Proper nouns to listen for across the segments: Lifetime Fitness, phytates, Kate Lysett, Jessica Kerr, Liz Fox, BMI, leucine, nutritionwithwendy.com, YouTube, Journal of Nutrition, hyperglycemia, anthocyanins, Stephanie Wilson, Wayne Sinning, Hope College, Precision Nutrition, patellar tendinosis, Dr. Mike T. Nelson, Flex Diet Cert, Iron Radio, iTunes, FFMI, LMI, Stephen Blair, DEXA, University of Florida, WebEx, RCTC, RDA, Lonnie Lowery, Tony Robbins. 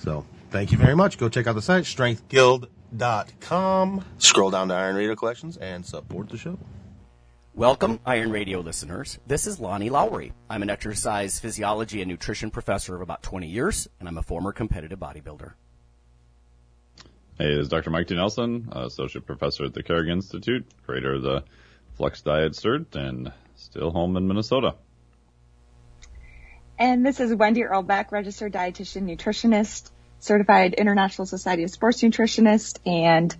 So, thank you very much. Go check out the site, strengthguild.com. Scroll down to Iron Radio Collections and support the show. Welcome, Iron Radio listeners. This is Lonnie Lowery. I'm an exercise physiology and nutrition professor of about 20 years, and I'm a former competitive bodybuilder. Hey, this is Dr. Mike T. Nelson, associate professor at the Kerrigan Institute, creator of the Flex Diet Cert, and still home in Minnesota. And this is Wendy Erlbeck, registered dietitian nutritionist, certified International Society of Sports Nutritionist, and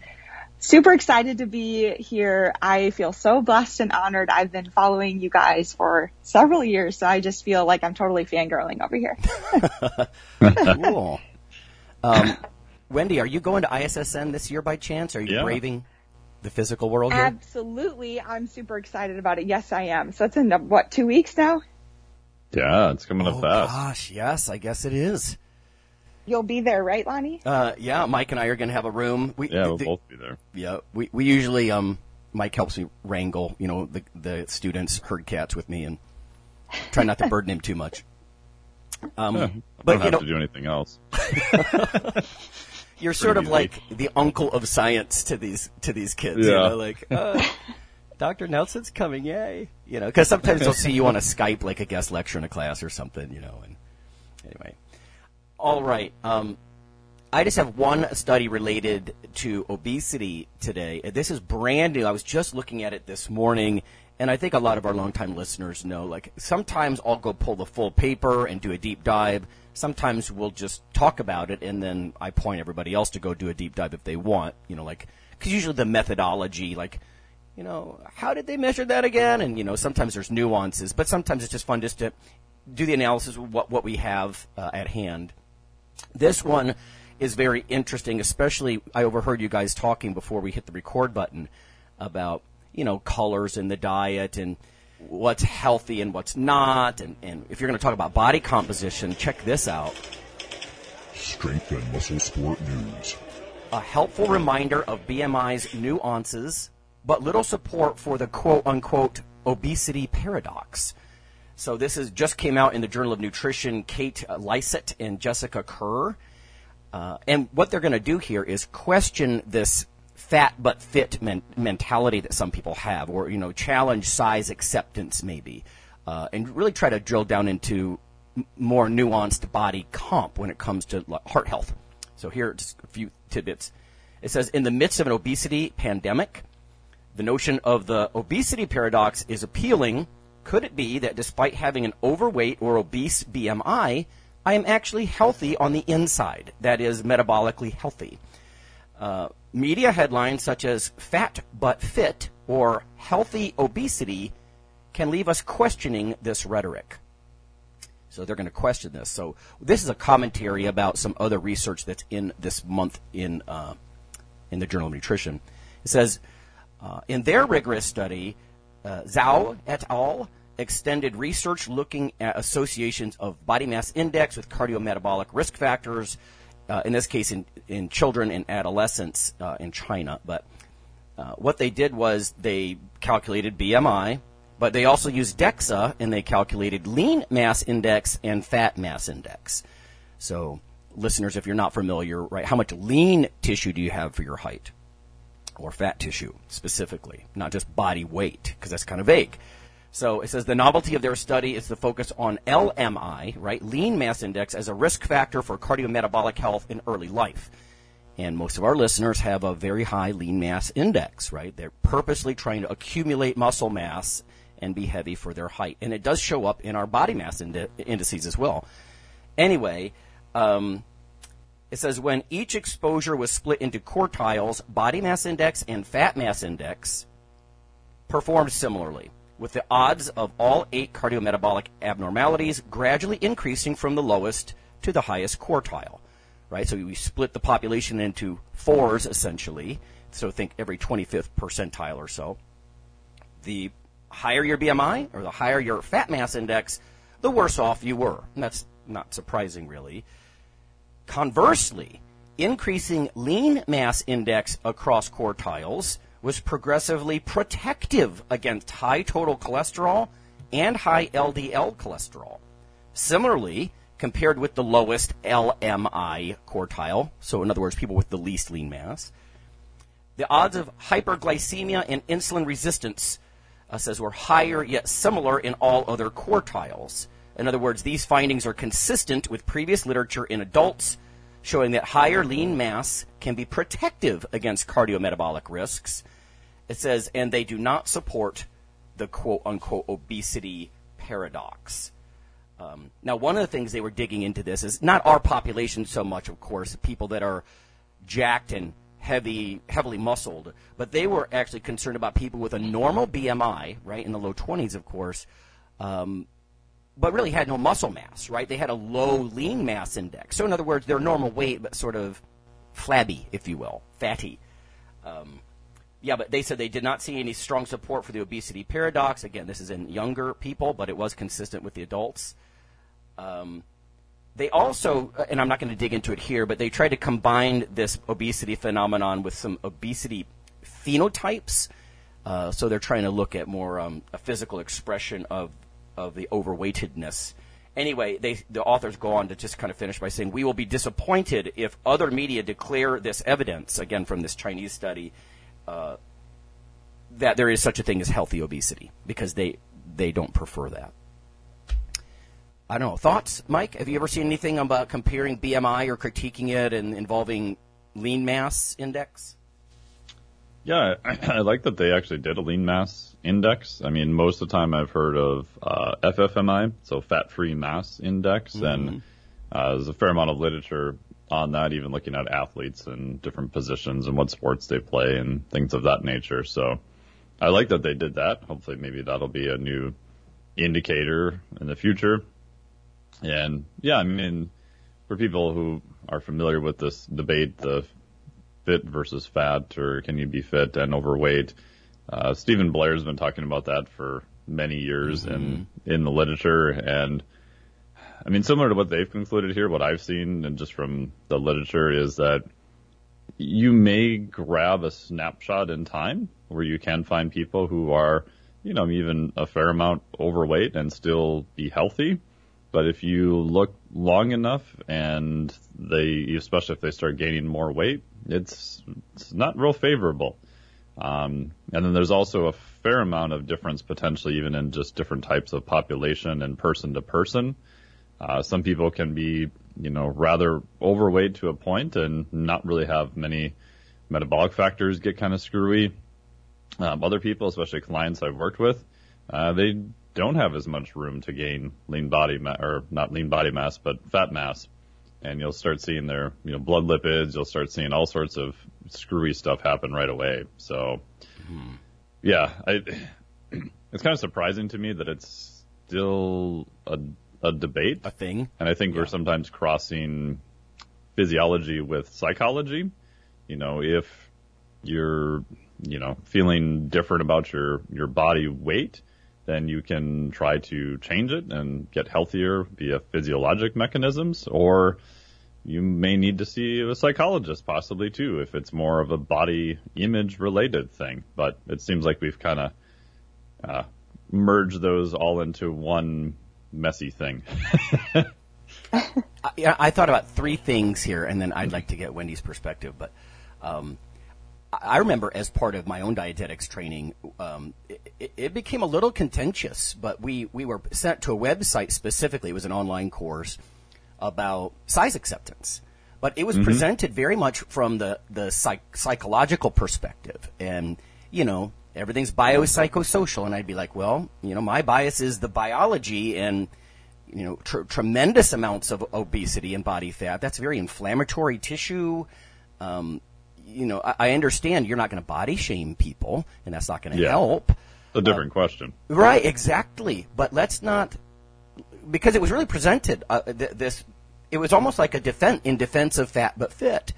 super excited to be here. I feel so blessed and honored. I've been following you guys for several years, so I just feel like I'm totally fangirling over here. Cool. Wendy, are you going to ISSN this year by chance? Are you braving the physical world here? Absolutely. I'm super excited about it. Yes, I am. So it's in, 2 weeks now? Yeah, it's coming up fast. Oh, gosh, yes, I guess it is. You'll be there, right, Lonnie? Yeah, Mike and I are going to have a room. We'll both be there. Yeah, we usually, Mike helps me wrangle, the students, herd cats with me, and try not to burden him too much. I don't have to do anything else. You're sort of like the uncle of science to these kids. Yeah. Dr. Nelson's coming, yay. Because sometimes they'll see you on a Skype, like a guest lecture in a class or something, And anyway. All right. I just have one study related to obesity today. This is brand new. I was just looking at it this morning, and I think a lot of our longtime listeners know, sometimes I'll go pull the full paper and do a deep dive. Sometimes we'll just talk about it, and then I point everybody else to go do a deep dive if they want, because usually the methodology, how did they measure that again? And, sometimes there's nuances, but sometimes it's just fun just to do the analysis of what we have at hand. This one is very interesting, especially I overheard you guys talking before we hit the record button about, colors in the diet and what's healthy and what's not. And if you're going to talk about body composition, check this out. Strength and Muscle Sport News. A helpful reminder of BMI's nuances, but little support for the quote-unquote obesity paradox. So this just came out in the Journal of Nutrition, Kate Lysett and Jessica Kerr. And what they're going to do here is question this fat but fit mentality that some people have, or, challenge size acceptance maybe, and really try to drill down into more nuanced body comp when it comes to heart health. So here are just a few tidbits. It says, in the midst of an obesity pandemic, the notion of the obesity paradox is appealing. Could it be that despite having an overweight or obese BMI, I am actually healthy on the inside, that is, metabolically healthy? Media headlines such as fat but fit or healthy obesity can leave us questioning this rhetoric. So they're going to question this. So this is a commentary about some other research that's in this month in the Journal of Nutrition. It says, in their rigorous study, Zhao et al. Extended research looking at associations of body mass index with cardiometabolic risk factors, in this case in children and adolescents in China. But what they did was they calculated BMI, but they also used DEXA, and they calculated lean mass index and fat mass index. So listeners, if you're not familiar, right, how much lean tissue do you have for your height? Or fat tissue specifically, not just body weight, because that's kind of vague. So it says the novelty of their study is the focus on LMI, right, lean mass index, as a risk factor for cardiometabolic health in early life. And most of our listeners have a very high lean mass index, right? They're purposely trying to accumulate muscle mass and be heavy for their height. And it does show up in our body mass indices as well. Anyway, it says when each exposure was split into quartiles, body mass index and fat mass index performed similarly, with the odds of all 8 cardiometabolic abnormalities gradually increasing from the lowest to the highest quartile, right? So we split the population into 4s, essentially. So think every 25th percentile or so. The higher your BMI or the higher your fat mass index, the worse off you were. And that's not surprising, really. Conversely, increasing lean mass index across quartiles was progressively protective against high total cholesterol and high LDL cholesterol. Similarly, compared with the lowest LMI quartile, so in other words, people with the least lean mass, the odds of hyperglycemia and insulin resistance says were higher yet similar in all other quartiles. In other words, these findings are consistent with previous literature in adults showing that higher lean mass can be protective against cardiometabolic risks. It says, and they do not support the quote-unquote obesity paradox. Now, one of the things they were digging into this is not our population so much, of course, people that are jacked and heavily muscled, but they were actually concerned about people with a normal BMI, right, in the low 20s, of course, but really had no muscle mass, right? They had a low lean mass index. So in other words, they're normal weight, but sort of flabby, if you will, fatty. But they said they did not see any strong support for the obesity paradox. Again, this is in younger people, but it was consistent with the adults. They also, and I'm not going to dig into it here, but they tried to combine this obesity phenomenon with some obesity phenotypes. So they're trying to look at more a physical expression of the overweightedness. Anyway, the authors go on to just kind of finish by saying, we will be disappointed if other media declare this evidence, again from this Chinese study, that there is such a thing as healthy obesity, because they don't prefer that. I don't know. Thoughts, Mike? Have you ever seen anything about comparing BMI or critiquing it and involving lean mass index? Yeah, I like that they actually did a lean mass index. I mean, most of the time I've heard of FFMI, so fat-free mass index, and there's a fair amount of literature on that, even looking at athletes and different positions and what sports they play and things of that nature. So I like that they did that. Hopefully maybe that'll be a new indicator in the future. And, yeah, I mean, for people who are familiar with this debate, the fit versus fat, or can you be fit and overweight? Stephen Blair has been talking about that for many years in the literature. And I mean, similar to what they've concluded here, what I've seen and just from the literature is that you may grab a snapshot in time where you can find people who are, you know, even a fair amount overweight and still be healthy. But if you look long enough, and they, especially if they start gaining more weight, it's not real favorable. And then there's also a fair amount of difference potentially even in just different types of population and person to person. Some people can be, you know, rather overweight to a point and not really have many metabolic factors get kind of screwy. Other people, especially clients I've worked with, they don't have as much room to gain fat mass. And you'll start seeing their, you know, blood lipids. You'll start seeing all sorts of screwy stuff happen right away. So, it's kind of surprising to me that it's still a debate. A thing. And I think we're sometimes crossing physiology with psychology. You know, if you're, you know, feeling different about your body weight, then you can try to change it and get healthier via physiologic mechanisms, or you may need to see a psychologist possibly too if it's more of a body image related thing. But it seems like we've kind of merged those all into one messy thing. I thought about 3 things here, and then I'd like to get Wendy's perspective. But I remember as part of my own dietetics training, it became a little contentious, but we were sent to a website specifically. It was an online course about size acceptance, but it was presented very much from the psychological perspective. And, you know, everything's biopsychosocial. And I'd be like, well, you know, my bias is the biology and, you know, tremendous amounts of obesity and body fat. That's very inflammatory tissue. You know, I understand you're not going to body shame people, and that's not going to help. A different question. Right, exactly. But let's not – because it was really presented this – it was almost like a defense of fat but fit.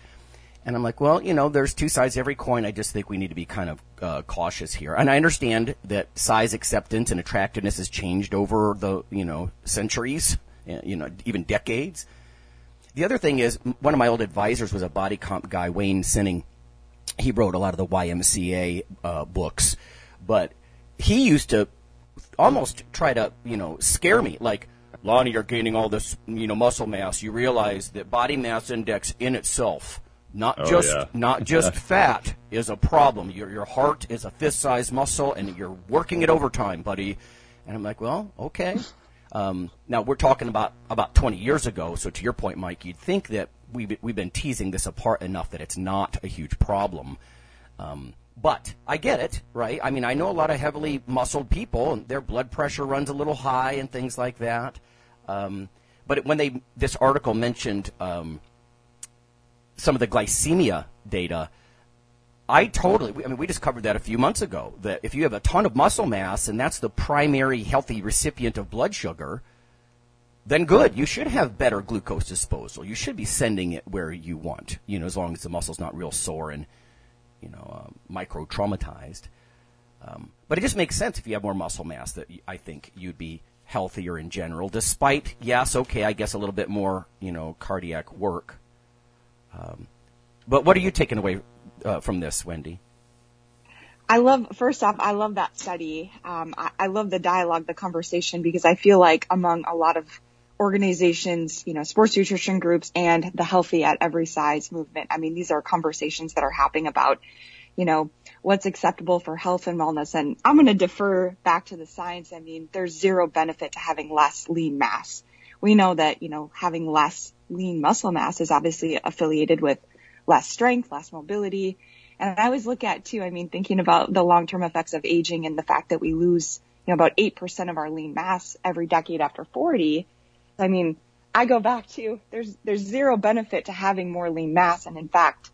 And I'm like, well, you know, there's two sides to every coin. I just think we need to be kind of cautious here. And I understand that size acceptance and attractiveness has changed over the, you know, centuries, you know, even decades. The other thing is, one of my old advisors was a body comp guy, Wayne Sinning. He wrote a lot of the YMCA books, but he used to almost try to, you know, scare me. Like, Lonnie, you're gaining all this, you know, muscle mass. You realize that body mass index in itself, not just fat, is a problem. Your heart is a fist-sized muscle, and you're working it overtime, buddy. And I'm like, well, okay. Now we're talking about 20 years ago, so to your point, Mike, you'd think that we've been teasing this apart enough that it's not a huge problem. But I get it, right? I mean, I know a lot of heavily muscled people, and their blood pressure runs a little high and things like that. But when this article mentioned some of the glycemia data, we just covered that a few months ago, that if you have a ton of muscle mass and that's the primary healthy recipient of blood sugar, then good. You should have better glucose disposal. You should be sending it where you want, you know, as long as the muscle's not real sore and, you know, micro-traumatized. But it just makes sense if you have more muscle mass that I think you'd be healthier in general, despite, I guess a little bit more, you know, cardiac work. But what are you taking away from this, Wendy? I love that study. I love the dialogue, the conversation, because I feel like among a lot of organizations, you know, sports nutrition groups and the healthy at every size movement, I mean, these are conversations that are happening about, you know, what's acceptable for health and wellness. And I'm going to defer back to the science. I mean, there's zero benefit to having less lean mass. We know that, you know, having less lean muscle mass is obviously affiliated with less strength, less mobility. And I always look at, too, I mean, thinking about the long-term effects of aging and the fact that we lose, you know, about 8% of our lean mass every decade after 40. I mean, I go back to there's zero benefit to having more lean mass. And in fact,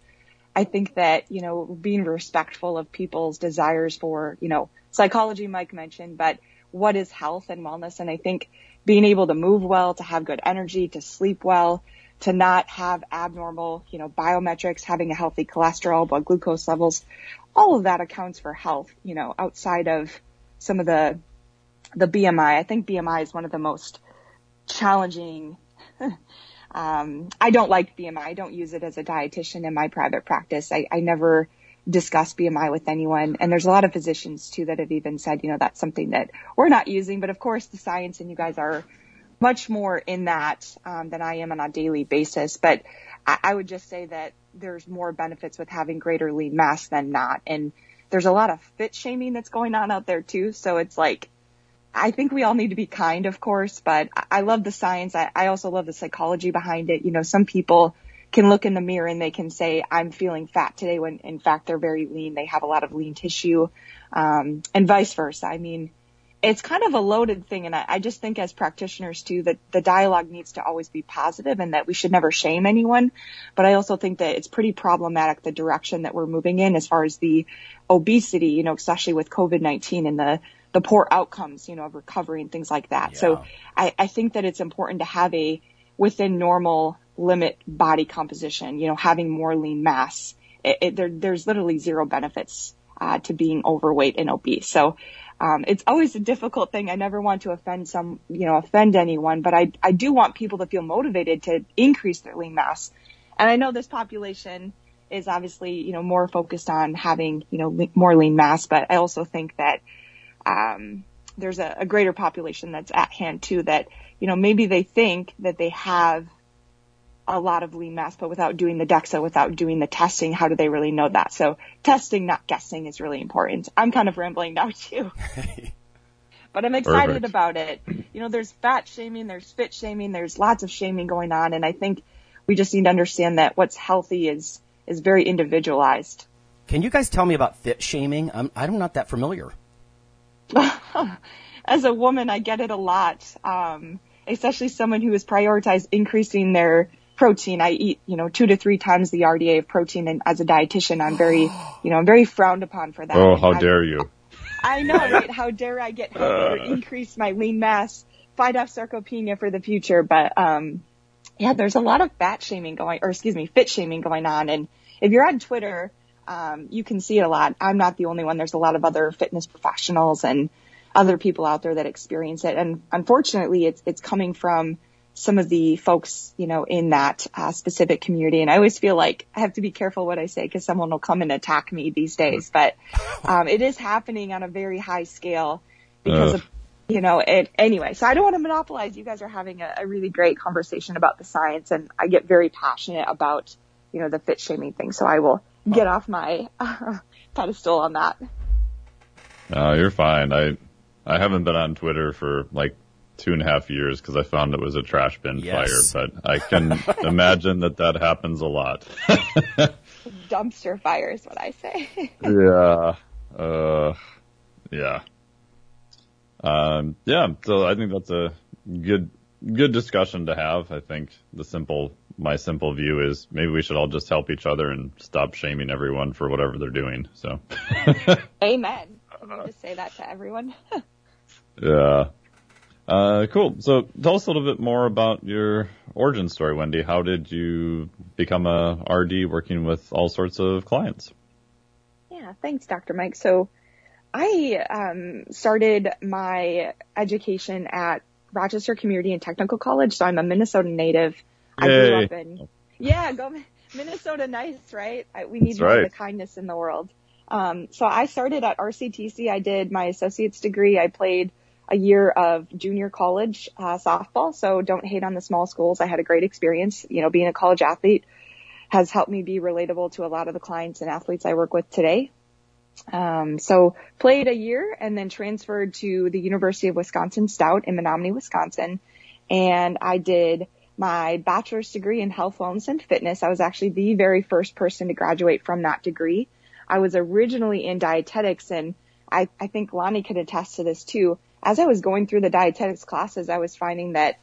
I think that, you know, being respectful of people's desires for, you know, psychology, Mike mentioned, but what is health and wellness? And I think being able to move well, to have good energy, to sleep well, to not have abnormal, you know, biometrics, having a healthy cholesterol, blood glucose levels, all of that accounts for health, you know, outside of some of the BMI. I think BMI is one of the most challenging. I don't like BMI. I don't use it as a dietitian in my private practice. I never discuss BMI with anyone. And there's a lot of physicians, too, that have even said, you know, that's something that we're not using. But, of course, the science and you guys are much more in that than I am on a daily basis. But I would just say that there's more benefits with having greater lean mass than not. And there's a lot of fit shaming that's going on out there too. So it's like, I think we all need to be kind, of course, but I love the science. I also love the psychology behind it. You know, some people can look in the mirror and they can say, I'm feeling fat today, when in fact they're very lean. They have a lot of lean tissue, and vice versa. I mean, it's kind of a loaded thing. And I just think as practitioners, too, that the dialogue needs to always be positive and that we should never shame anyone. But I also think that it's pretty problematic, the direction that we're moving in as far as the obesity, you know, especially with COVID-19 and the poor outcomes, you know, of recovery and things like that. Yeah. So I think that it's important to have a within normal limit body composition, you know, having more lean mass. There's literally zero benefits to being overweight and obese. So it's always a difficult thing. I never want to offend anyone, but I do want people to feel motivated to increase their lean mass. And I know this population is obviously, you know, more focused on having, you know, more lean mass, but I also think that, there's a greater population that's at hand too, that, you know, maybe they think that they have a lot of lean mass, but without doing the DEXA, without doing the testing, how do they really know that? So testing, not guessing, is really important. I'm kind of rambling now too, but I'm excited about it. You know, there's fat shaming, there's fit shaming, there's lots of shaming going on. And I think we just need to understand that what's healthy is very individualized. Can you guys tell me about fit shaming? I'm not that familiar. As a woman, I get it a lot. Especially someone who has prioritized increasing their protein. I eat, 2 to 3 times the RDA of protein, and as a dietitian, I'm very frowned upon for that. Oh, how dare you? I know, right? How dare I get healthier, increase my lean mass, fight off sarcopenia for the future? But, there's a lot of fit shaming going on. And if you're on Twitter, you can see it a lot. I'm not the only one. There's a lot of other fitness professionals and other people out there that experience it, and unfortunately, it's coming from some of the folks, in that specific community. And I always feel like I have to be careful what I say because someone will come and attack me these days. But it is happening on a very high scale because of, it anyway. So I don't want to monopolize. You guys are having a really great conversation about the science, and I get very passionate about the fit shaming thing. So I will get off my pedestal on that. No, you're fine. I haven't been on Twitter for 2.5 years because I found it was a trash bin fire, but I can imagine that happens a lot. Dumpster fire is what I say. So I think that's a good discussion to have. I think my simple view is maybe we should all just help each other and stop shaming everyone for whatever they're doing. So, amen. Can you just say that to everyone? Yeah. Cool. So tell us a little bit more about your origin story, Wendy. How did you become a RD working with all sorts of clients? Yeah, thanks, Dr. Mike. So I started my education at Rochester Community and Technical College. So I'm a Minnesota native. Yay. I grew up in Minnesota nice, right? We need more of the kindness in the world. So I started at RCTC. I did my associate's degree. I played a year of junior college softball. So don't hate on the small schools. I had a great experience. Being a college athlete has helped me be relatable to a lot of the clients and athletes I work with today. So played a year and then transferred to the University of Wisconsin Stout in Menominee, Wisconsin. And I did my bachelor's degree in health, wellness, and fitness. I was actually the very first person to graduate from that degree. I was originally in dietetics, and I think Lonnie could attest to this too. As I was going through the dietetics classes, I was finding that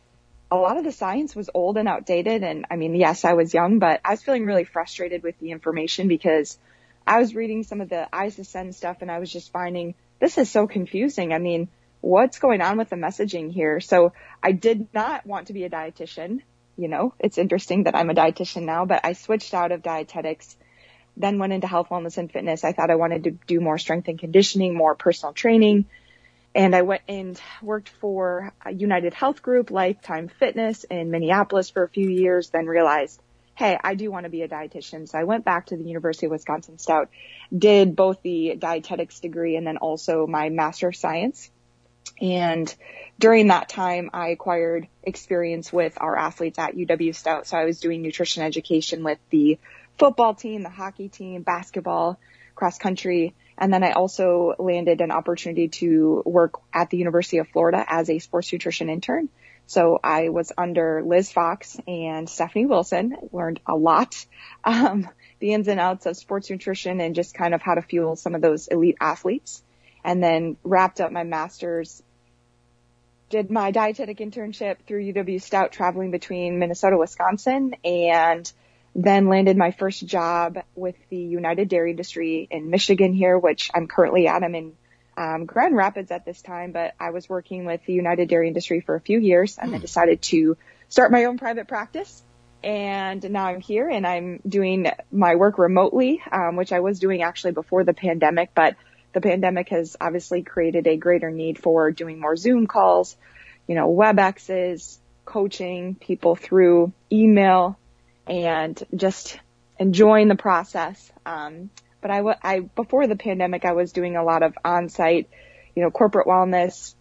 a lot of the science was old and outdated. And I mean, yes, I was young, but I was feeling really frustrated with the information because I was reading some of the ISSN stuff and I was just finding this is so confusing. I mean, what's going on with the messaging here? So I did not want to be a dietitian. It's interesting that I'm a dietitian now, but I switched out of dietetics, then went into health, wellness, and fitness. I thought I wanted to do more strength and conditioning, more personal training. And I went and worked for United Health Group, Lifetime Fitness in Minneapolis for a few years, then realized, hey, I do want to be a dietitian. So I went back to the University of Wisconsin Stout, did both the dietetics degree and then also my Master of Science. And during that time, I acquired experience with our athletes at UW Stout. So I was doing nutrition education with the football team, the hockey team, basketball, cross country. And then I also landed an opportunity to work at the University of Florida as a sports nutrition intern. So I was under Liz Fox and Stephanie Wilson, learned a lot, the ins and outs of sports nutrition and just kind of how to fuel some of those elite athletes. And then wrapped up my master's, did my dietetic internship through UW Stout, traveling between Minnesota, Wisconsin, and then landed my first job with the United Dairy Industry in Michigan here, which I'm currently at. I'm in Grand Rapids at this time, but I was working with the United Dairy Industry for a few years and then decided to start my own private practice. And now I'm here and I'm doing my work remotely, which I was doing actually before the pandemic, but the pandemic has obviously created a greater need for doing more Zoom calls, WebExes, coaching people through email, and just enjoying the process. But I before the pandemic, I was doing a lot of on-site, corporate wellness,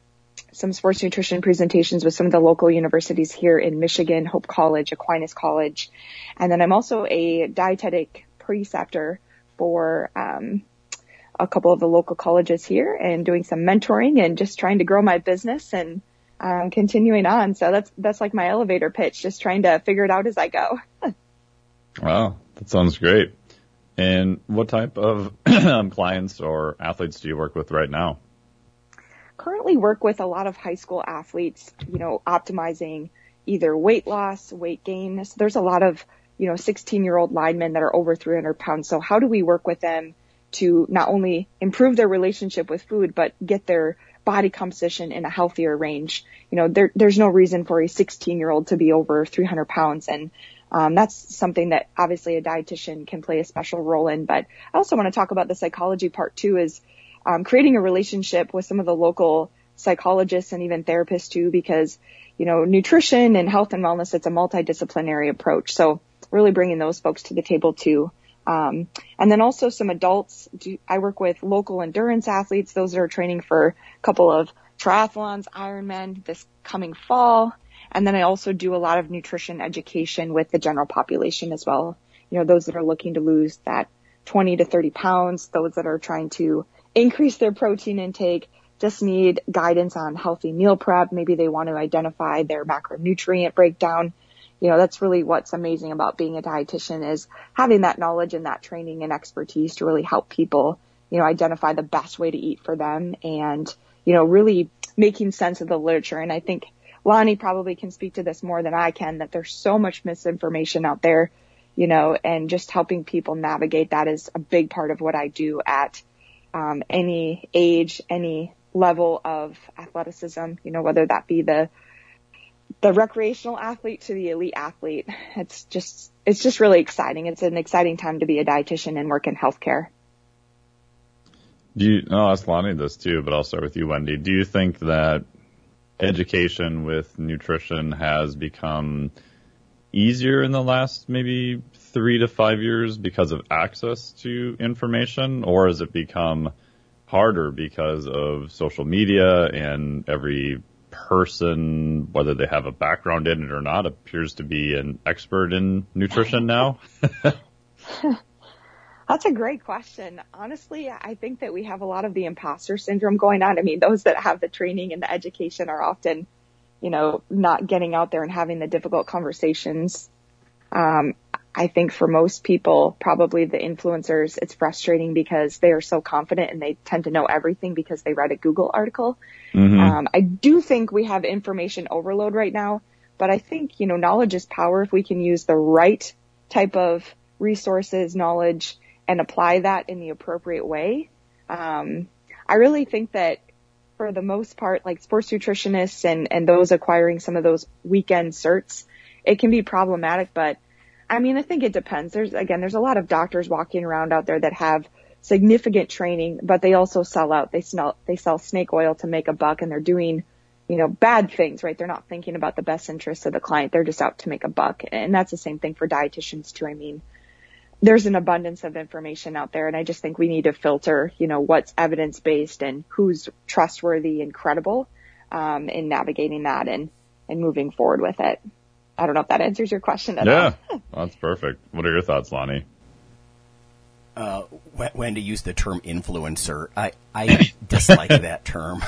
some sports nutrition presentations with some of the local universities here in Michigan, Hope College, Aquinas College. And then I'm also a dietetic preceptor for a couple of the local colleges here and doing some mentoring and just trying to grow my business and continuing on. So that's like my elevator pitch, just trying to figure it out as I go. Wow, that sounds great. And what type of clients or athletes do you work with right now? Currently work with a lot of high school athletes, you know, optimizing either weight loss, weight gain. So there's a lot of, you know, 16-year-old linemen that are over 300 pounds. So how do we work with them to not only improve their relationship with food, but get their body composition in a healthier range? You know, there's no reason for a 16-year-old to be over 300 pounds. And that's something that obviously a dietitian can play a special role in. But I also want to talk about the psychology part too, is creating a relationship with some of the local psychologists and even therapists too, because, you know, nutrition and health and wellness, it's a multidisciplinary approach. So really bringing those folks to the table too. And then also some adults. I work with local endurance athletes, those that are training for a couple of triathlons, Ironman this coming fall. And then I also do a lot of nutrition education with the general population as well. You know, those that are looking to lose that 20 to 30 pounds, those that are trying to increase their protein intake, just need guidance on healthy meal prep. Maybe they want to identify their macronutrient breakdown. You know, that's really what's amazing about being a dietitian, is having that knowledge and that training and expertise to really help people, you know, identify the best way to eat for them and, you know, really making sense of the literature. And I think Lonnie probably can speak to this more than I can, that there's so much misinformation out there, you know, and just helping people navigate that is a big part of what I do at any age, any level of athleticism, you know, whether that be the recreational athlete to the elite athlete. It's just really exciting. It's an exciting time to be a dietitian and work in healthcare. I'll ask Lonnie this too, but I'll start with you, Wendy. Do you think that education with nutrition has become easier in the last maybe 3 to 5 years because of access to information, or has it become harder because of social media and every person, whether they have a background in it or not, appears to be an expert in nutrition now? That's a great question. Honestly, I think that we have a lot of the imposter syndrome going on. I mean, those that have the training and the education are often, you know, not getting out there and having the difficult conversations. I think for most people, probably the influencers, it's frustrating because they are so confident and they tend to know everything because they read a Google article. Mm-hmm. I do think we have information overload right now, but I think, you know, knowledge is power. If we can use the right type of resources, knowledge, and apply that in the appropriate way. I really think that for the most part, like sports nutritionists and those acquiring some of those weekend certs, it can be problematic, but I mean, I think it depends. There's a lot of doctors walking around out there that have significant training, but they also sell out. They sell snake oil to make a buck, and they're doing, you know, bad things, right? They're not thinking about the best interests of the client. They're just out to make a buck. And that's the same thing for dietitians too. I mean, there's an abundance of information out there, and I just think we need to filter, you know, what's evidence-based and who's trustworthy and credible in navigating that and moving forward with it. I don't know if that answers your question at all. Yeah, that's perfect. What are your thoughts, Lonnie? Wendy used the term influencer. I dislike that term.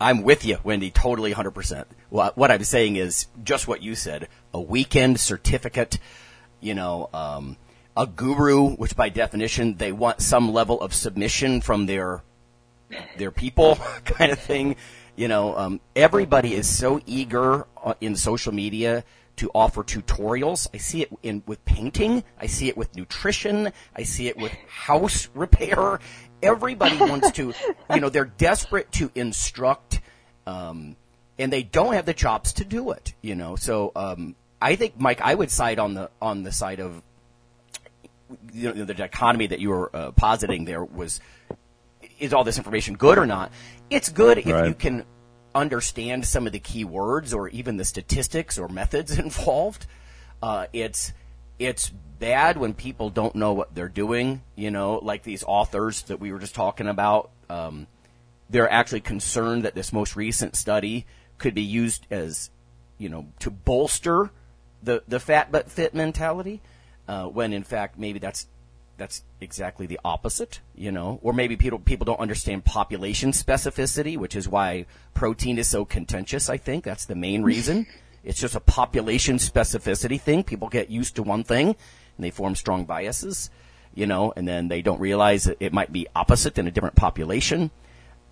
I'm with you, Wendy, totally 100%. What I'm saying is just what you said, a weekend certificate, you know, a guru, which by definition, they want some level of submission from their people kind of thing. You know, everybody is so eager in social media to offer tutorials. I see it with painting. I see it with nutrition. I see it with house repair. Everybody wants to, you know, they're desperate to instruct, and they don't have the chops to do it, you know. So I think, Mike, I would side on the side of, you know, the dichotomy that you were positing there was, is all this information good or not? It's good if you can understand some of the key words or even the statistics or methods involved. It's bad when people don't know what they're doing, you know, like these authors that we were just talking about. They're actually concerned that this most recent study could be used as, you know, to bolster the fat but fit mentality, when in fact maybe that's exactly the opposite, you know. Or maybe people don't understand population specificity, which is why protein is so contentious, I think. That's the main reason. It's just a population specificity thing. People get used to one thing, and they form strong biases, you know, and then they don't realize that it might be opposite in a different population.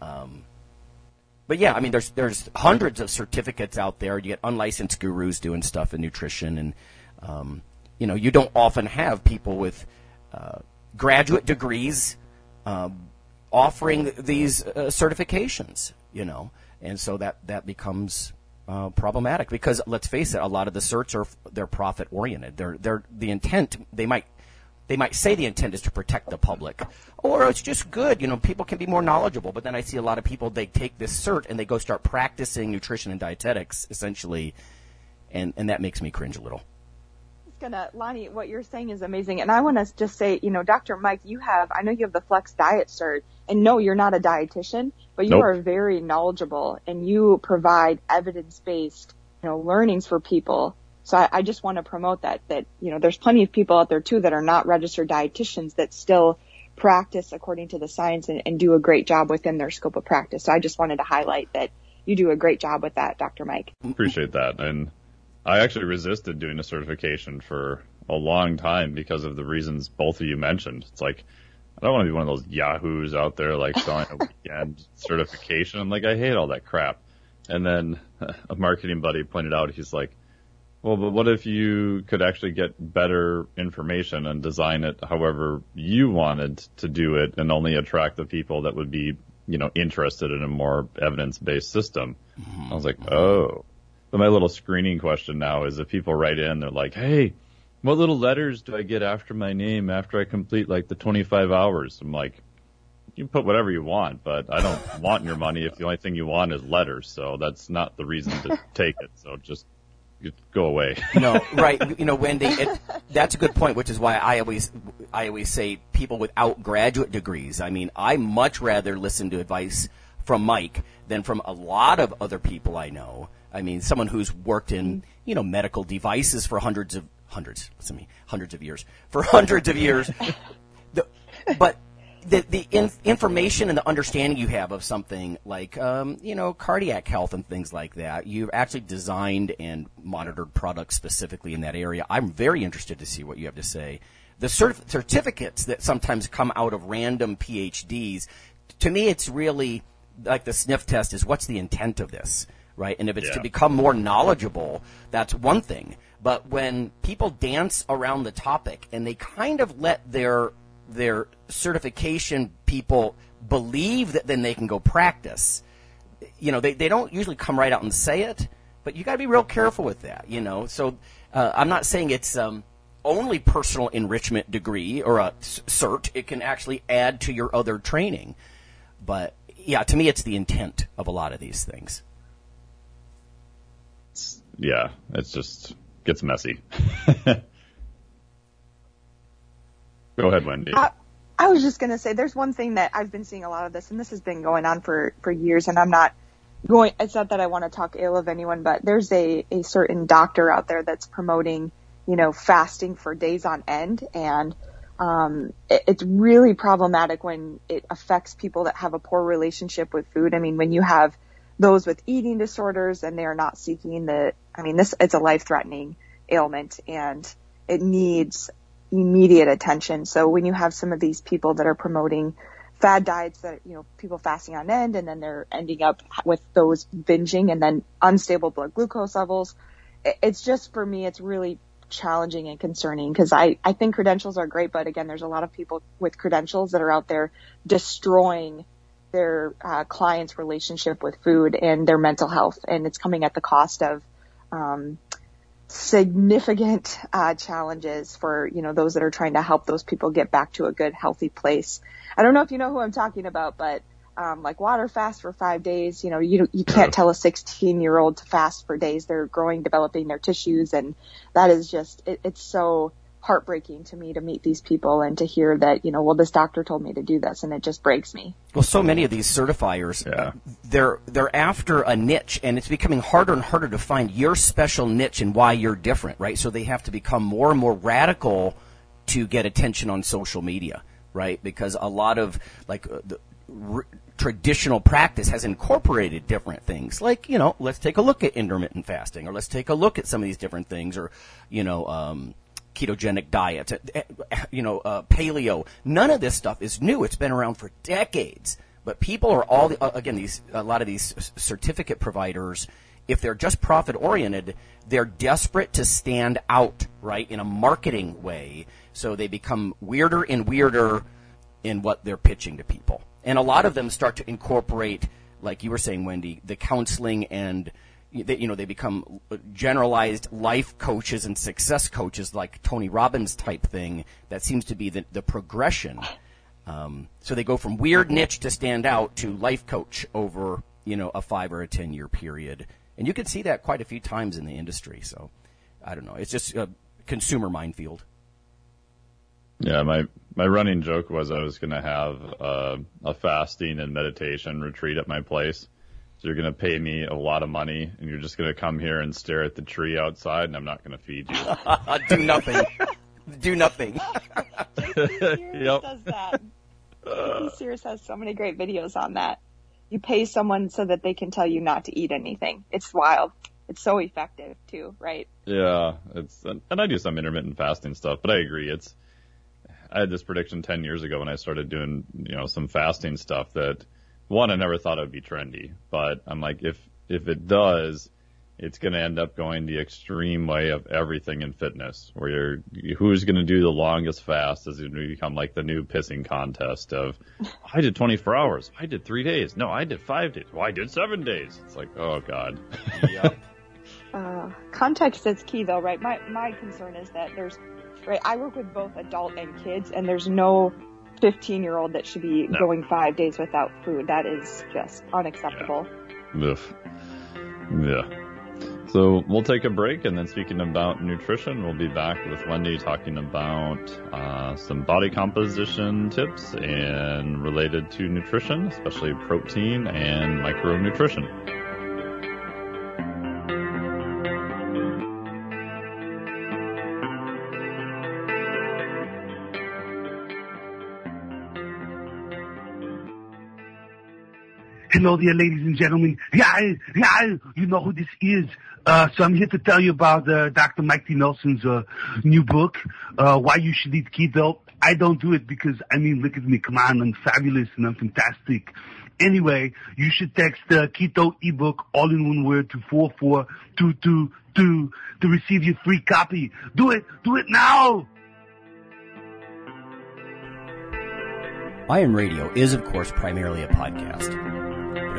But yeah, I mean, there's hundreds of certificates out there. You get unlicensed gurus doing stuff in nutrition, and you know, you don't often have people with graduate degrees offering these certifications, you know, and so that becomes problematic, because let's face it, a lot of the certs they're profit oriented. They're the intent. They might say the intent is to protect the public, or it's just good. You know, people can be more knowledgeable. But then I see a lot of people, they take this cert and they go start practicing nutrition and dietetics, essentially, and that makes me cringe a little. Lonnie, what you're saying is amazing. And I want to just say, you know, Dr. Mike, I know you have the Flex Diet Cert, and no, you're not a dietitian, but you are very knowledgeable, and you provide evidence-based, you know, learnings for people. So I just want to promote that, you know, there's plenty of people out there too that are not registered dietitians that still practice according to the science and do a great job within their scope of practice. So I just wanted to highlight that you do a great job with that, Dr. Mike. Appreciate that. And I actually resisted doing a certification for a long time because of the reasons both of you mentioned. It's like, I don't want to be one of those yahoos out there like selling a weekend certification. I'm like, I hate all that crap. And then a marketing buddy pointed out, he's like, well, but what if you could actually get better information and design it however you wanted to do it and only attract the people that would be, you know, interested in a more evidence-based system? I was like, oh. So my little screening question now is, if people write in, they're like, hey, what little letters do I get after my name after I complete, like, the 25 hours? I'm like, you can put whatever you want, but I don't want your money if the only thing you want is letters. So that's not the reason to take it. So just go away. No, right. You know, Wendy, that's a good point, which is why I always say people without graduate degrees. I mean, I much rather listen to advice from Mike than from a lot of other people I know. I mean, someone who's worked in, you know, medical devices for hundreds of years. But the information and the understanding you have of something like, you know, cardiac health and things like that, you've actually designed and monitored products specifically in that area. I'm very interested to see what you have to say. The certificates that sometimes come out of random PhDs, to me, it's really like the sniff test is, what's the intent of this? Right, and if it's to become more knowledgeable, that's one thing. But when people dance around the topic and they kind of let their certification people believe that then they can go practice, you know, they don't usually come right out and say it, but you got to be real careful with that, you know. So I'm not saying it's only personal enrichment degree or a cert. It can actually add to your other training. But, yeah, to me it's the intent of a lot of these things. Yeah, it just gets messy. Go ahead, Wendy. I was just going to say, there's one thing that I've been seeing a lot of this, and this has been going on for years, and it's not that I want to talk ill of anyone, but there's a certain doctor out there that's promoting, you know, fasting for days on end, and it's really problematic when it affects people that have a poor relationship with food. I mean, when you have those with eating disorders and they are not seeking it's a life-threatening ailment and it needs immediate attention. So when you have some of these people that are promoting fad diets that, you know, people fasting on end and then they're ending up with those binging and then unstable blood glucose levels, it's just, for me, it's really challenging and concerning because I think credentials are great, but again, there's a lot of people with credentials that are out there destroying their clients' relationship with food and their mental health, and it's coming at the cost of significant challenges for, you know, those that are trying to help those people get back to a good, healthy place. I don't know if you know who I'm talking about, but like water fast for 5 days, you know, you can't tell a 16-year-old to fast for days. They're developing their tissues, and that is just it's so heartbreaking to me to meet these people and to hear that, you know, well, this doctor told me to do this, and it just breaks me. Well, so many of these certifiers, they're after a niche, and it's becoming harder and harder to find your special niche and why you're different, right? So they have to become more and more radical to get attention on social media, right? Because a lot of, like, traditional practice has incorporated different things, like, you know, let's take a look at intermittent fasting, or let's take a look at some of these different things, or, you know, ketogenic diets, you know, paleo. None of this stuff is new. It's been around for decades. But people are all, again, a lot of these certificate providers, if they're just profit-oriented, they're desperate to stand out, right, in a marketing way. So they become weirder and weirder in what they're pitching to people. And a lot of them start to incorporate, like you were saying, Wendy, the counseling and – you know, they become generalized life coaches and success coaches, like Tony Robbins type thing. That seems to be the progression. So they go from weird niche to stand out to life coach over, you know, a 5 or a 10 year period. And you can see that quite a few times in the industry. So I don't know. It's just a consumer minefield. Yeah, my running joke was I was going to have a fasting and meditation retreat at my place. So you're going to pay me a lot of money, and you're just going to come here and stare at the tree outside, and I'm not going to feed you. Do nothing. J.P. Sears does that. J.P. Sears has so many great videos on that. You pay someone so that they can tell you not to eat anything. It's wild. It's so effective, too, right? Yeah. And I do some intermittent fasting stuff, but I agree. I had this prediction 10 years ago when I started doing, you know, some fasting stuff that, one, I never thought it would be trendy, but I'm like, if it does, it's going to end up going the extreme way of everything in fitness, where who's going to do the longest fast is going to become like the new pissing contest of, I did 24 hours, I did 3 days, no, I did 5 days, well, I did 7 days. It's like, oh, God. Yep. Context is key, though, right? My concern is that there's, right, I work with both adult and kids, and there's no 15-year-old that should be going 5 days without food. That is just unacceptable. Yeah. So we'll take a break, and then speaking about nutrition, we'll be back with Wendy talking about some body composition tips and related to nutrition, especially protein and micronutrition. Hello there, ladies and gentlemen. Yeah, you know who this is. So I'm here to tell you about Dr. Mike T. Nelson's new book, Why You Should Eat Keto. I don't do it because, I mean, look at me. Come on, I'm fabulous and I'm fantastic. Anyway, you should text Keto ebook, all in one word, to 44222 to receive your free copy. Do it now. Iron Radio is, of course, primarily a podcast. But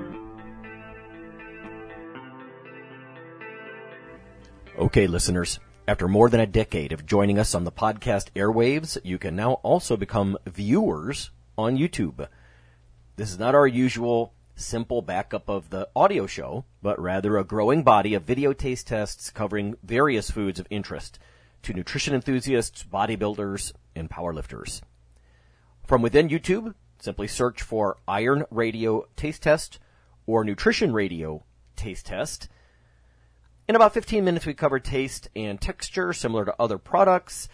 Okay, listeners, after more than a decade of joining us on the podcast airwaves, you can now also become viewers on YouTube. This is not our usual simple backup of the audio show, but rather a growing body of video taste tests covering various foods of interest to nutrition enthusiasts, bodybuilders, and powerlifters. From within YouTube, simply search for Iron Radio Taste Test or Nutrition Radio Taste Test. In about 15 minutes, we cover taste and texture similar to other products,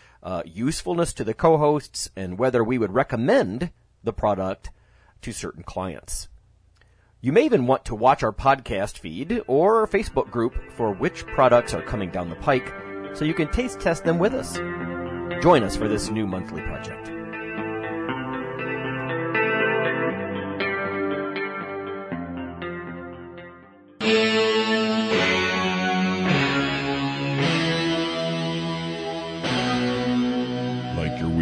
usefulness to the co-hosts, and whether we would recommend the product to certain clients. You may even want to watch our podcast feed or Facebook group for which products are coming down the pike so you can taste test them with us. Join us for this new monthly project.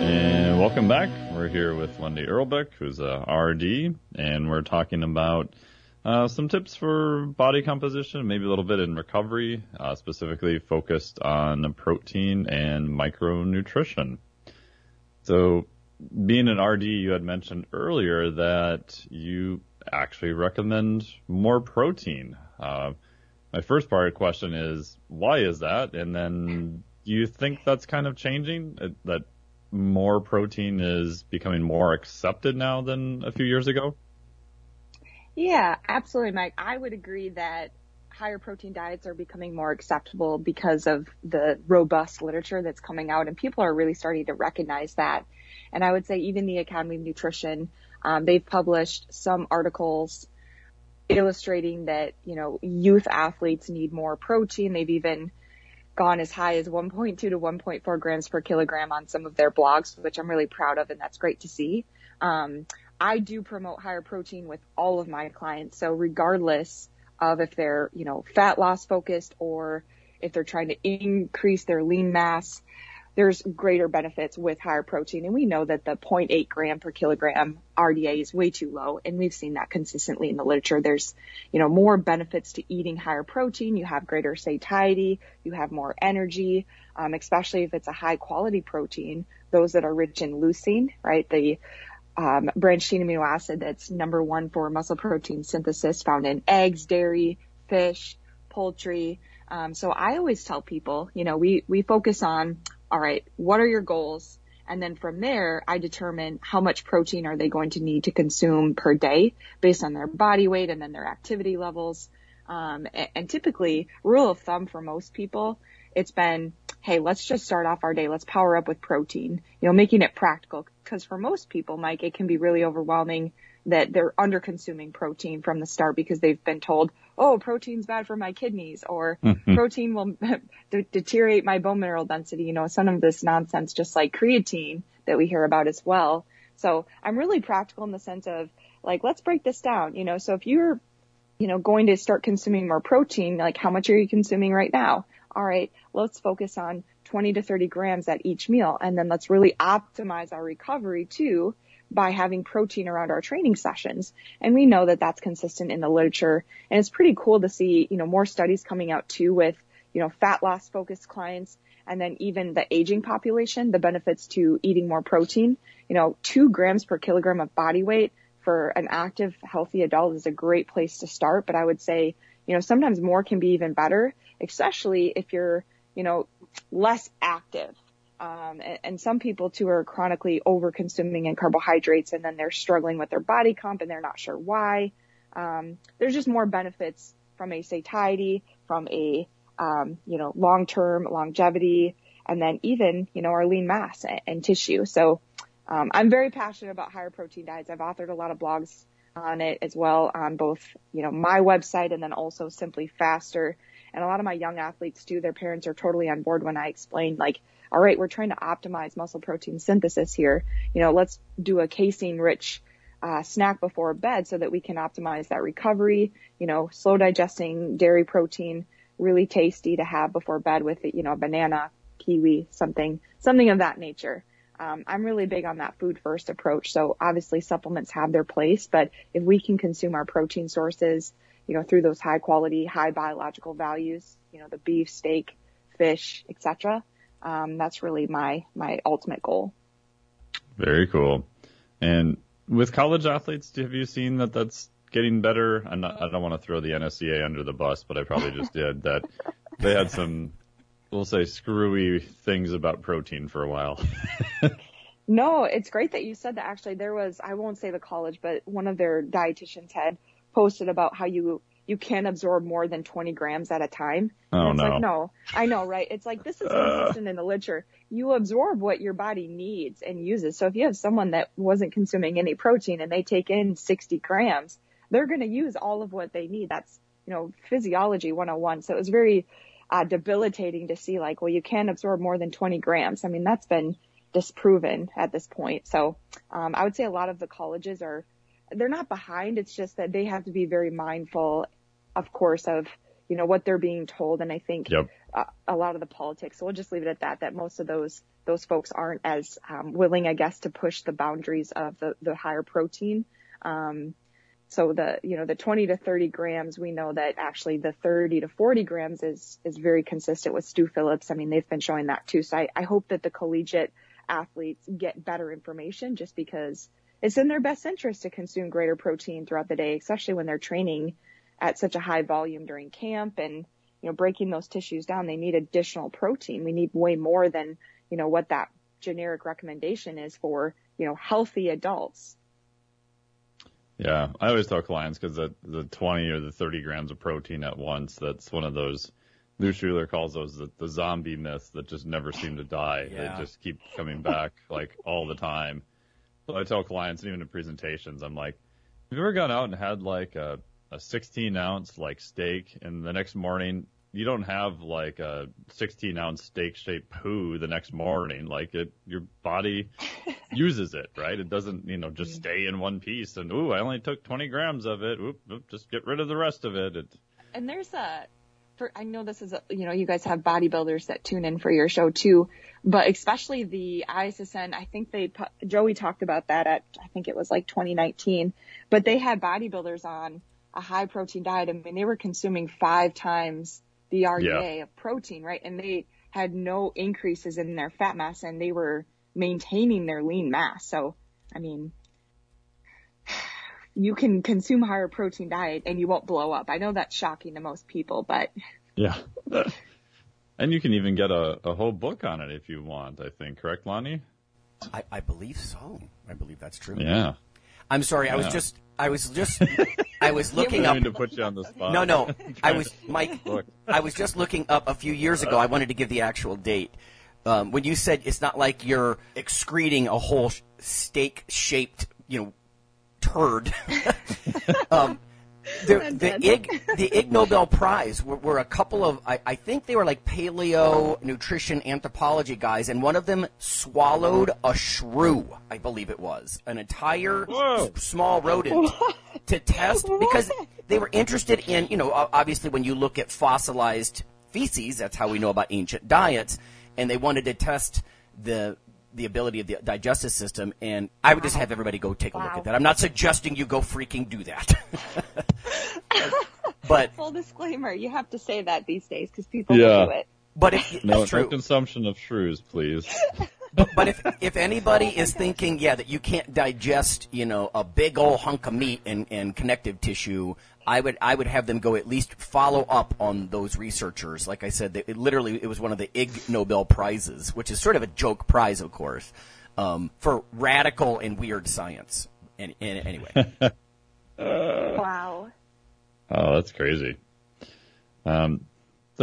And welcome back. We're here with Wendy Erlbeck, who's a RD, and we're talking about some tips for body composition, maybe a little bit in recovery, specifically focused on protein and micronutrition. So being an RD, you had mentioned earlier that you actually recommend more protein. My first part of the question is, why is that? And then do you think that's kind of changing, that more protein is becoming more accepted now than a few years ago? Yeah, absolutely, Mike. I would agree that higher protein diets are becoming more acceptable because of the robust literature that's coming out, and people are really starting to recognize that. And I would say even the Academy of Nutrition, they've published some articles illustrating that, you know, youth athletes need more protein. They've even gone as high as 1.2 to 1.4 grams per kilogram on some of their blogs, which I'm really proud of, and that's great to see. I do promote higher protein with all of my clients, so regardless of if they're, you know, fat loss focused or if they're trying to increase their lean mass, there's greater benefits with higher protein. And we know that the 0.8 gram per kilogram RDA is way too low, and we've seen that consistently in the literature. There's, you know, more benefits to eating higher protein. You have greater satiety, you have more energy, especially if it's a high quality protein, those that are rich in leucine, right? The branched chain amino acid that's number one for muscle protein synthesis, found in eggs, dairy, fish, poultry. So I always tell people, you know, we focus on, all right, what are your goals? And then from there, I determine how much protein are they going to need to consume per day based on their body weight and then their activity levels. And typically, rule of thumb for most people, it's been, hey, let's just start off our day. Let's power up with protein, you know, making it practical. Because for most people, Mike, it can be really overwhelming that they're under consuming protein from the start because they've been told, oh, protein's bad for my kidneys, or protein will deteriorate my bone mineral density, you know, some of this nonsense, just like creatine that we hear about as well. So I'm really practical in the sense of, like, let's break this down, you know. So if you're, you know, going to start consuming more protein, like, how much are you consuming right now? All right, let's focus on 20 to 30 grams at each meal, and then let's really optimize our recovery too, by having protein around our training sessions. And we know that that's consistent in the literature. And it's pretty cool to see, you know, more studies coming out too with, you know, fat loss focused clients, and then even the aging population, the benefits to eating more protein. You know, 2 grams per kilogram of body weight for an active, healthy adult is a great place to start. But I would say, you know, sometimes more can be even better, especially if you're, you know, less active. And some people too are chronically over consuming in carbohydrates, and then they're struggling with their body comp and they're not sure why. There's just more benefits from a satiety, from a, you know, long-term longevity, and then even, you know, our lean mass and tissue. So, I'm very passionate about higher protein diets. I've authored a lot of blogs on it as well, on both, you know, my website and then also Simply Faster. And a lot of my young athletes too, their parents are totally on board when I explain, like, all right, we're trying to optimize muscle protein synthesis here. You know, let's do a casein-rich snack before bed so that we can optimize that recovery. You know, slow digesting dairy protein, really tasty to have before bed with, you know, a banana, kiwi, something of that nature. I'm really big on that food-first approach. So obviously supplements have their place, but if we can consume our protein sources, you know, through those high-quality, high biological values, you know, the beef, steak, fish, etc., that's really my ultimate goal. Very cool. And with college athletes, have you seen that that's getting better? I don't want to throw the NSCA under the bus, but I probably just did. That they had some, we'll say, screwy things about protein for a while. No, it's great that you said that. Actually, there was, I won't say the college, but one of their dietitians had posted about how you you can't absorb more than 20 grams at a time. Oh, and it's like, no, I know, right? It's like, this is consistent in the literature. You absorb what your body needs and uses. So if you have someone that wasn't consuming any protein and they take in 60 grams, they're going to use all of what they need. That's, you know, physiology 101. So it was very debilitating to see, like, well, you can't absorb more than 20 grams. I mean, that's been disproven at this point. So I would say a lot of the colleges are, they're not behind. It's just that they have to be very mindful, of course, of, you know, what they're being told. And I think a lot of the politics, so we'll just leave it at that, that most of those folks aren't as willing, I guess, to push the boundaries of the higher protein. So the, you know, the 20 to 30 grams, we know that actually the 30 to 40 grams is very consistent with Stu Phillips. I mean, they've been showing that too. So I hope that the collegiate athletes get better information, just because it's in their best interest to consume greater protein throughout the day, especially when they're training at such a high volume during camp and, you know, breaking those tissues down. They need additional protein. We need way more than, you know, what that generic recommendation is for, you know, healthy adults. Yeah, I always tell clients, because the 20 or the 30 grams of protein at once, that's one of those, Lou Schuler calls those the zombie myths that just never seem to die. Yeah. They just keep coming back, like, all the time. So I tell clients, and even in presentations, I'm like, have you ever gone out and had, like, a 16-ounce, like, steak, and the next morning you don't have, like, a 16-ounce steak-shaped poo the next morning? Like, it, your body uses it, right? It doesn't, you know, just stay in one piece and, ooh, I only took 20 grams of it. Oop, just get rid of the rest of it. And there's I know this is, you know, you guys have bodybuilders that tune in for your show too, but especially the ISSN, I think Joey talked about that at, I think it was like 2019, but they had bodybuilders on a high protein diet. I mean, they were consuming 5 times the RDA of protein, right? And they had no increases in their fat mass, and they were maintaining their lean mass. So, I mean, you can consume higher protein diet and you won't blow up. I know that's shocking to most people, but. Yeah. And you can even get a whole book on it if you want, I think. Correct, Lonnie? I believe so. I believe that's true. Yeah. I'm sorry. I was looking up. To put you on the spot. No. I was just looking up a few years ago. I wanted to give the actual date. When you said it's not like you're excreting a whole steak-shaped, you know, turd. The Ig Nobel Prize were a couple of, I think they were like paleo nutrition anthropology guys, and one of them swallowed a shrew, I believe it was, an entire small rodent to test, because they were interested in, you know, obviously when you look at fossilized feces, that's how we know about ancient diets, and they wanted to test the ability of the digestive system, and I would just have everybody go take a look at that. I'm not suggesting you go freaking do that. But full disclaimer, you have to say that these days because people do it. But no consumption of shrews, please. But if anybody is thinking, that you can't digest, you know, a big old hunk of meat and connective tissue, I would have them go at least follow up on those researchers. Like I said, it was one of the Ig Nobel Prizes, which is sort of a joke prize, of course, for radical and weird science. And anyway. Wow. Oh, that's crazy. So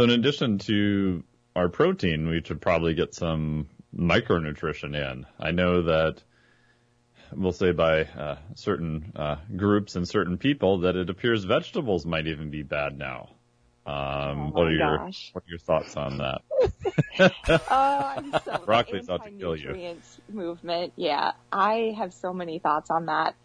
in addition to our protein, we should probably get some micronutrition in. I know that we'll say by certain groups and certain people that it appears vegetables might even be bad now. What are your thoughts on that? I'm so broccoli's out to kill you. Movement, yeah. I have so many thoughts on that.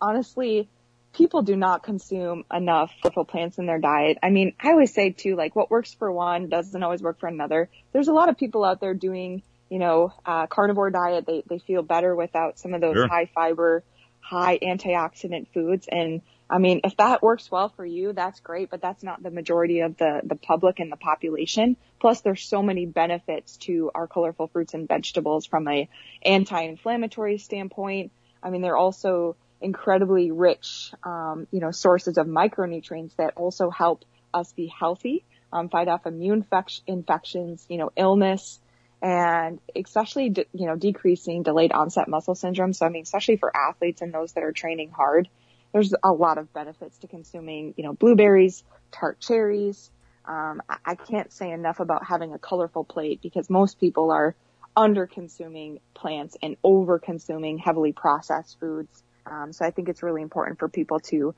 Honestly, people do not consume enough fruitful plants in their diet. I mean, I always say too, like, what works for one doesn't always work for another. There's a lot of people out there doing, you know, carnivore diet. They feel better without some of those high fiber, high antioxidant foods. And I mean, if that works well for you, that's great, but that's not the majority of the public and the population. Plus there's so many benefits to our colorful fruits and vegetables from a anti-inflammatory standpoint. I mean, they're also incredibly rich, you know, sources of micronutrients that also help us be healthy, fight off immune infections, you know, illness, and especially, you know, decreasing delayed onset muscle syndrome. So, I mean, especially for athletes and those that are training hard. there's a lot of benefits to consuming, you know, blueberries, tart cherries. I can't say enough about having a colorful plate because most people are under-consuming plants and over-consuming heavily processed foods. So I think it's really important for people to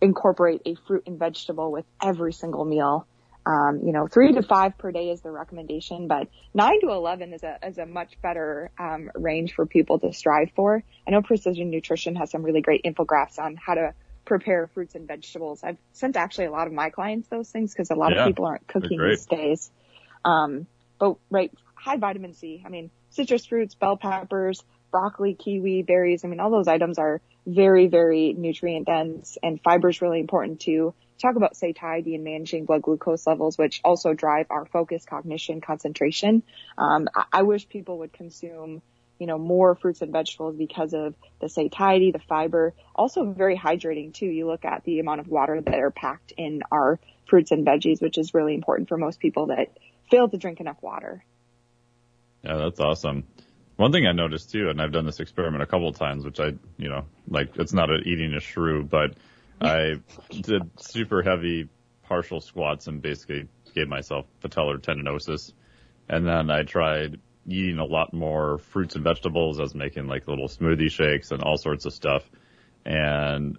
incorporate a fruit and vegetable with every single meal. 3 to 5 per day is the recommendation, but 9 to 11 is a much better range for people to strive for. I know Precision Nutrition has some really great infographics on how to prepare fruits and vegetables. I've sent actually a lot of my clients those things because a lot of people aren't cooking these days. High vitamin C. I mean, citrus fruits, bell peppers, broccoli, kiwi, berries. I mean, all those items are very, very nutrient dense, and fiber is really important too. Talk about satiety and managing blood glucose levels, which also drive our focus, cognition, concentration. I wish people would consume, more fruits and vegetables because of the satiety, the fiber, also very hydrating too. You look at the amount of water that are packed in our fruits and veggies, which is really important for most people that fail to drink enough water. Yeah, that's awesome. One thing I noticed too, and I've done this experiment a couple of times, which it's not eating a shrew, but I did super heavy partial squats and basically gave myself patellar tendinosis. And then I tried eating a lot more fruits and vegetables. I was making like little smoothie shakes and all sorts of stuff. And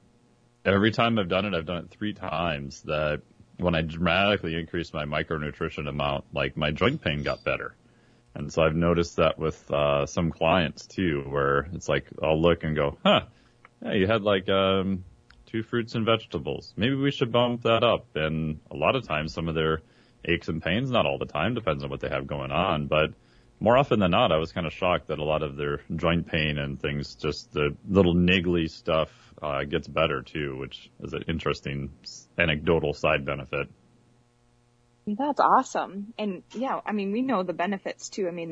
every time I've done it 3 times, that when I dramatically increased my micronutrition amount, like my joint pain got better. And so I've noticed that with some clients too, where it's like I'll look and go, you had like 2 fruits and vegetables. Maybe we should bump that up. And a lot of times some of their aches and pains, not all the time, depends on what they have going on. But more often than not, I was kind of shocked that a lot of their joint pain and things, just the little niggly stuff gets better too, which is an interesting anecdotal side benefit. That's awesome. And yeah, I mean, we know the benefits too. I mean,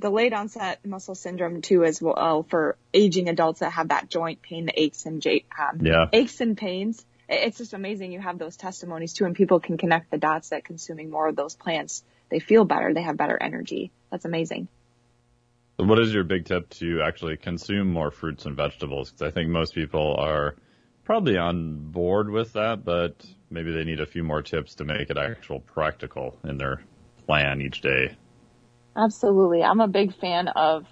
the late onset muscle syndrome too, as well, for aging adults that have that joint pain, the aches and pains. It's just amazing. You have those testimonies too, and people can connect the dots that consuming more of those plants, they feel better. They have better energy. That's amazing. So what is your big tip to actually consume more fruits and vegetables? Because I think most people are probably on board with that, but maybe they need a few more tips to make it actual practical in their plan each day. Absolutely. I'm a big fan of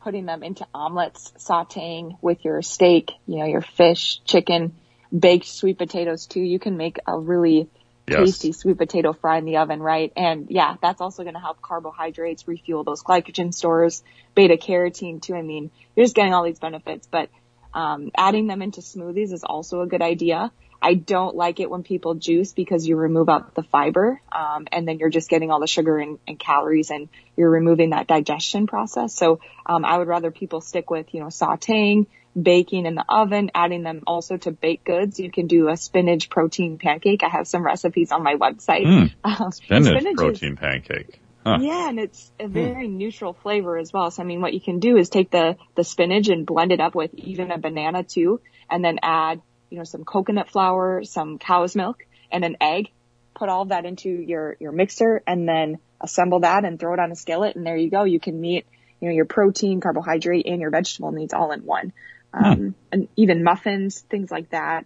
putting them into omelets, sauteing with your steak, your fish, chicken, baked sweet potatoes too. You can make a really tasty sweet potato fry in the oven, right? And yeah, that's also going to help carbohydrates, refuel those glycogen stores, beta carotene too. I mean, you're just getting all these benefits, but adding them into smoothies is also a good idea. I don't like it when people juice because you remove out the fiber, and then you're just getting all the sugar and calories, and you're removing that digestion process. So I would rather people stick with, sauteing, baking in the oven, adding them also to baked goods. You can do a spinach protein pancake. I have some recipes on my website. Spinach protein pancake. Huh. Yeah, and it's a very neutral flavor as well. So, I mean, what you can do is take the spinach and blend it up with even a banana too, and then add, some coconut flour, some cow's milk, and an egg. Put all that into your mixer, and then assemble that and throw it on a skillet, and there you go. You can meet, your protein, carbohydrate, and your vegetable needs all in one. And even muffins, things like that.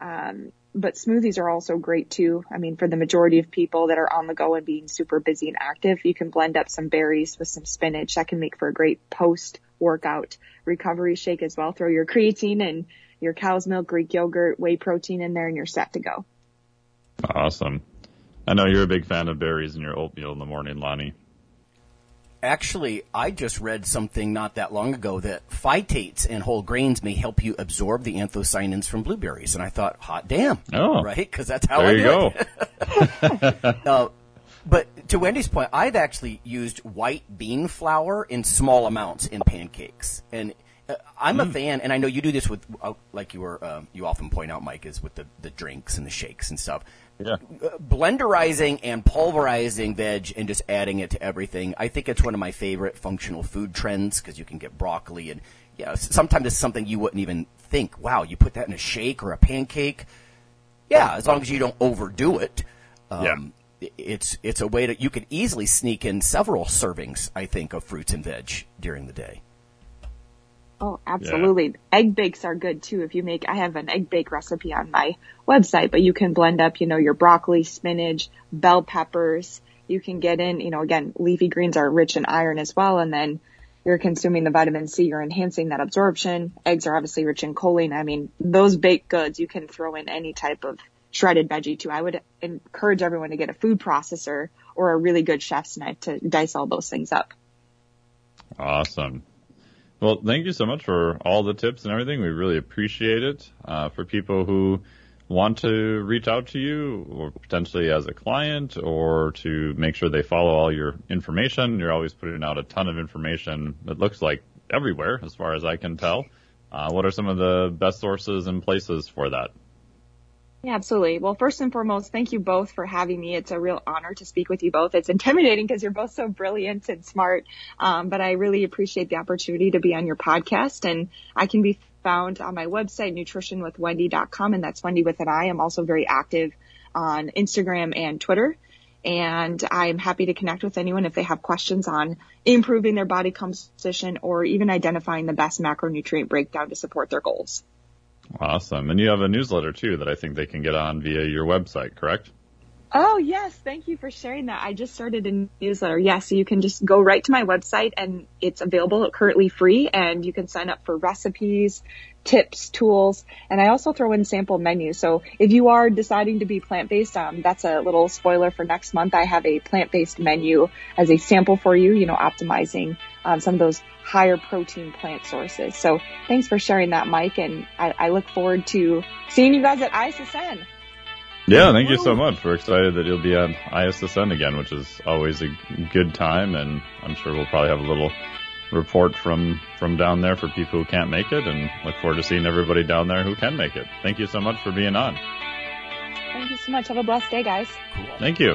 But smoothies are also great too. I mean, for the majority of people that are on the go and being super busy and active, you can blend up some berries with some spinach. That can make for a great post-workout recovery shake as well. Throw your creatine and your cow's milk, Greek yogurt, whey protein in there, and you're set to go. Awesome. I know you're a big fan of berries in your oatmeal in the morning, Lonnie. Actually, I just read something not that long ago that phytates and whole grains may help you absorb the anthocyanins from blueberries. And I thought, hot damn. Oh. Right? Because that's how I do it. There you go. But to Wendy's point, I've actually used white bean flour in small amounts in pancakes. And I'm a fan, and I know you do this with, like you were, you often point out, Mike, is with the drinks and the shakes and stuff. Yeah. Blenderizing and pulverizing veg and just adding it to everything. I think it's one of my favorite functional food trends because you can get broccoli and, sometimes it's something you wouldn't even think. Wow, you put that in a shake or a pancake. Yeah, as long as you don't overdo it. It's a way that you could easily sneak in several servings, I think, of fruits and veg during the day. Oh, absolutely. Yeah. Egg bakes are good too. If you make, I have an egg bake recipe on my website, but you can blend up, you know, your broccoli, spinach, bell peppers. You can get in, you know, again, leafy greens are rich in iron as well. And then you're consuming the vitamin C, you're enhancing that absorption. Eggs are obviously rich in choline. I mean, those baked goods, you can throw in any type of shredded veggie too. I would encourage everyone to get a food processor or a really good chef's knife to dice all those things up. Awesome. Well, thank you so much for all the tips and everything. We really appreciate it. For people who want to reach out to you or potentially as a client or to make sure they follow all your information, you're always putting out a ton of information, it looks like, everywhere as far as I can tell. What are some of the best sources and places for that? Yeah, absolutely. Well, first and foremost, thank you both for having me. It's a real honor to speak with you both. It's intimidating because you're both so brilliant and smart, but I really appreciate the opportunity to be on your podcast. And I can be found on my website, nutritionwithwendy.com, and that's Wendy with an I. I'm also very active on Instagram and Twitter. And I'm happy to connect with anyone if they have questions on improving their body composition or even identifying the best macronutrient breakdown to support their goals. Awesome. And you have a newsletter, too, that I think they can get on via your website, correct? Oh, yes. Thank you for sharing that. I just started a newsletter. Yes, yeah, so you can just go right to my website, and it's available currently free, and you can sign up for recipes, tips, tools, and I also throw in sample menus. So if you are deciding to be plant-based, that's a little spoiler for next month. I have a plant-based menu as a sample for you, you know, optimizing some of those higher protein plant sources. So thanks for sharing that, Mike, and I look forward to seeing you guys at ISSN. Yeah, thank you so much. We're excited that you'll be on ISSN again, which is always a good time, and I'm sure we'll probably have a little report from down there for people who can't make it, and look forward to seeing everybody down there who can make it. Thank you so much for being on. Thank you so much. Have a blessed day, guys. Cool. Thank you.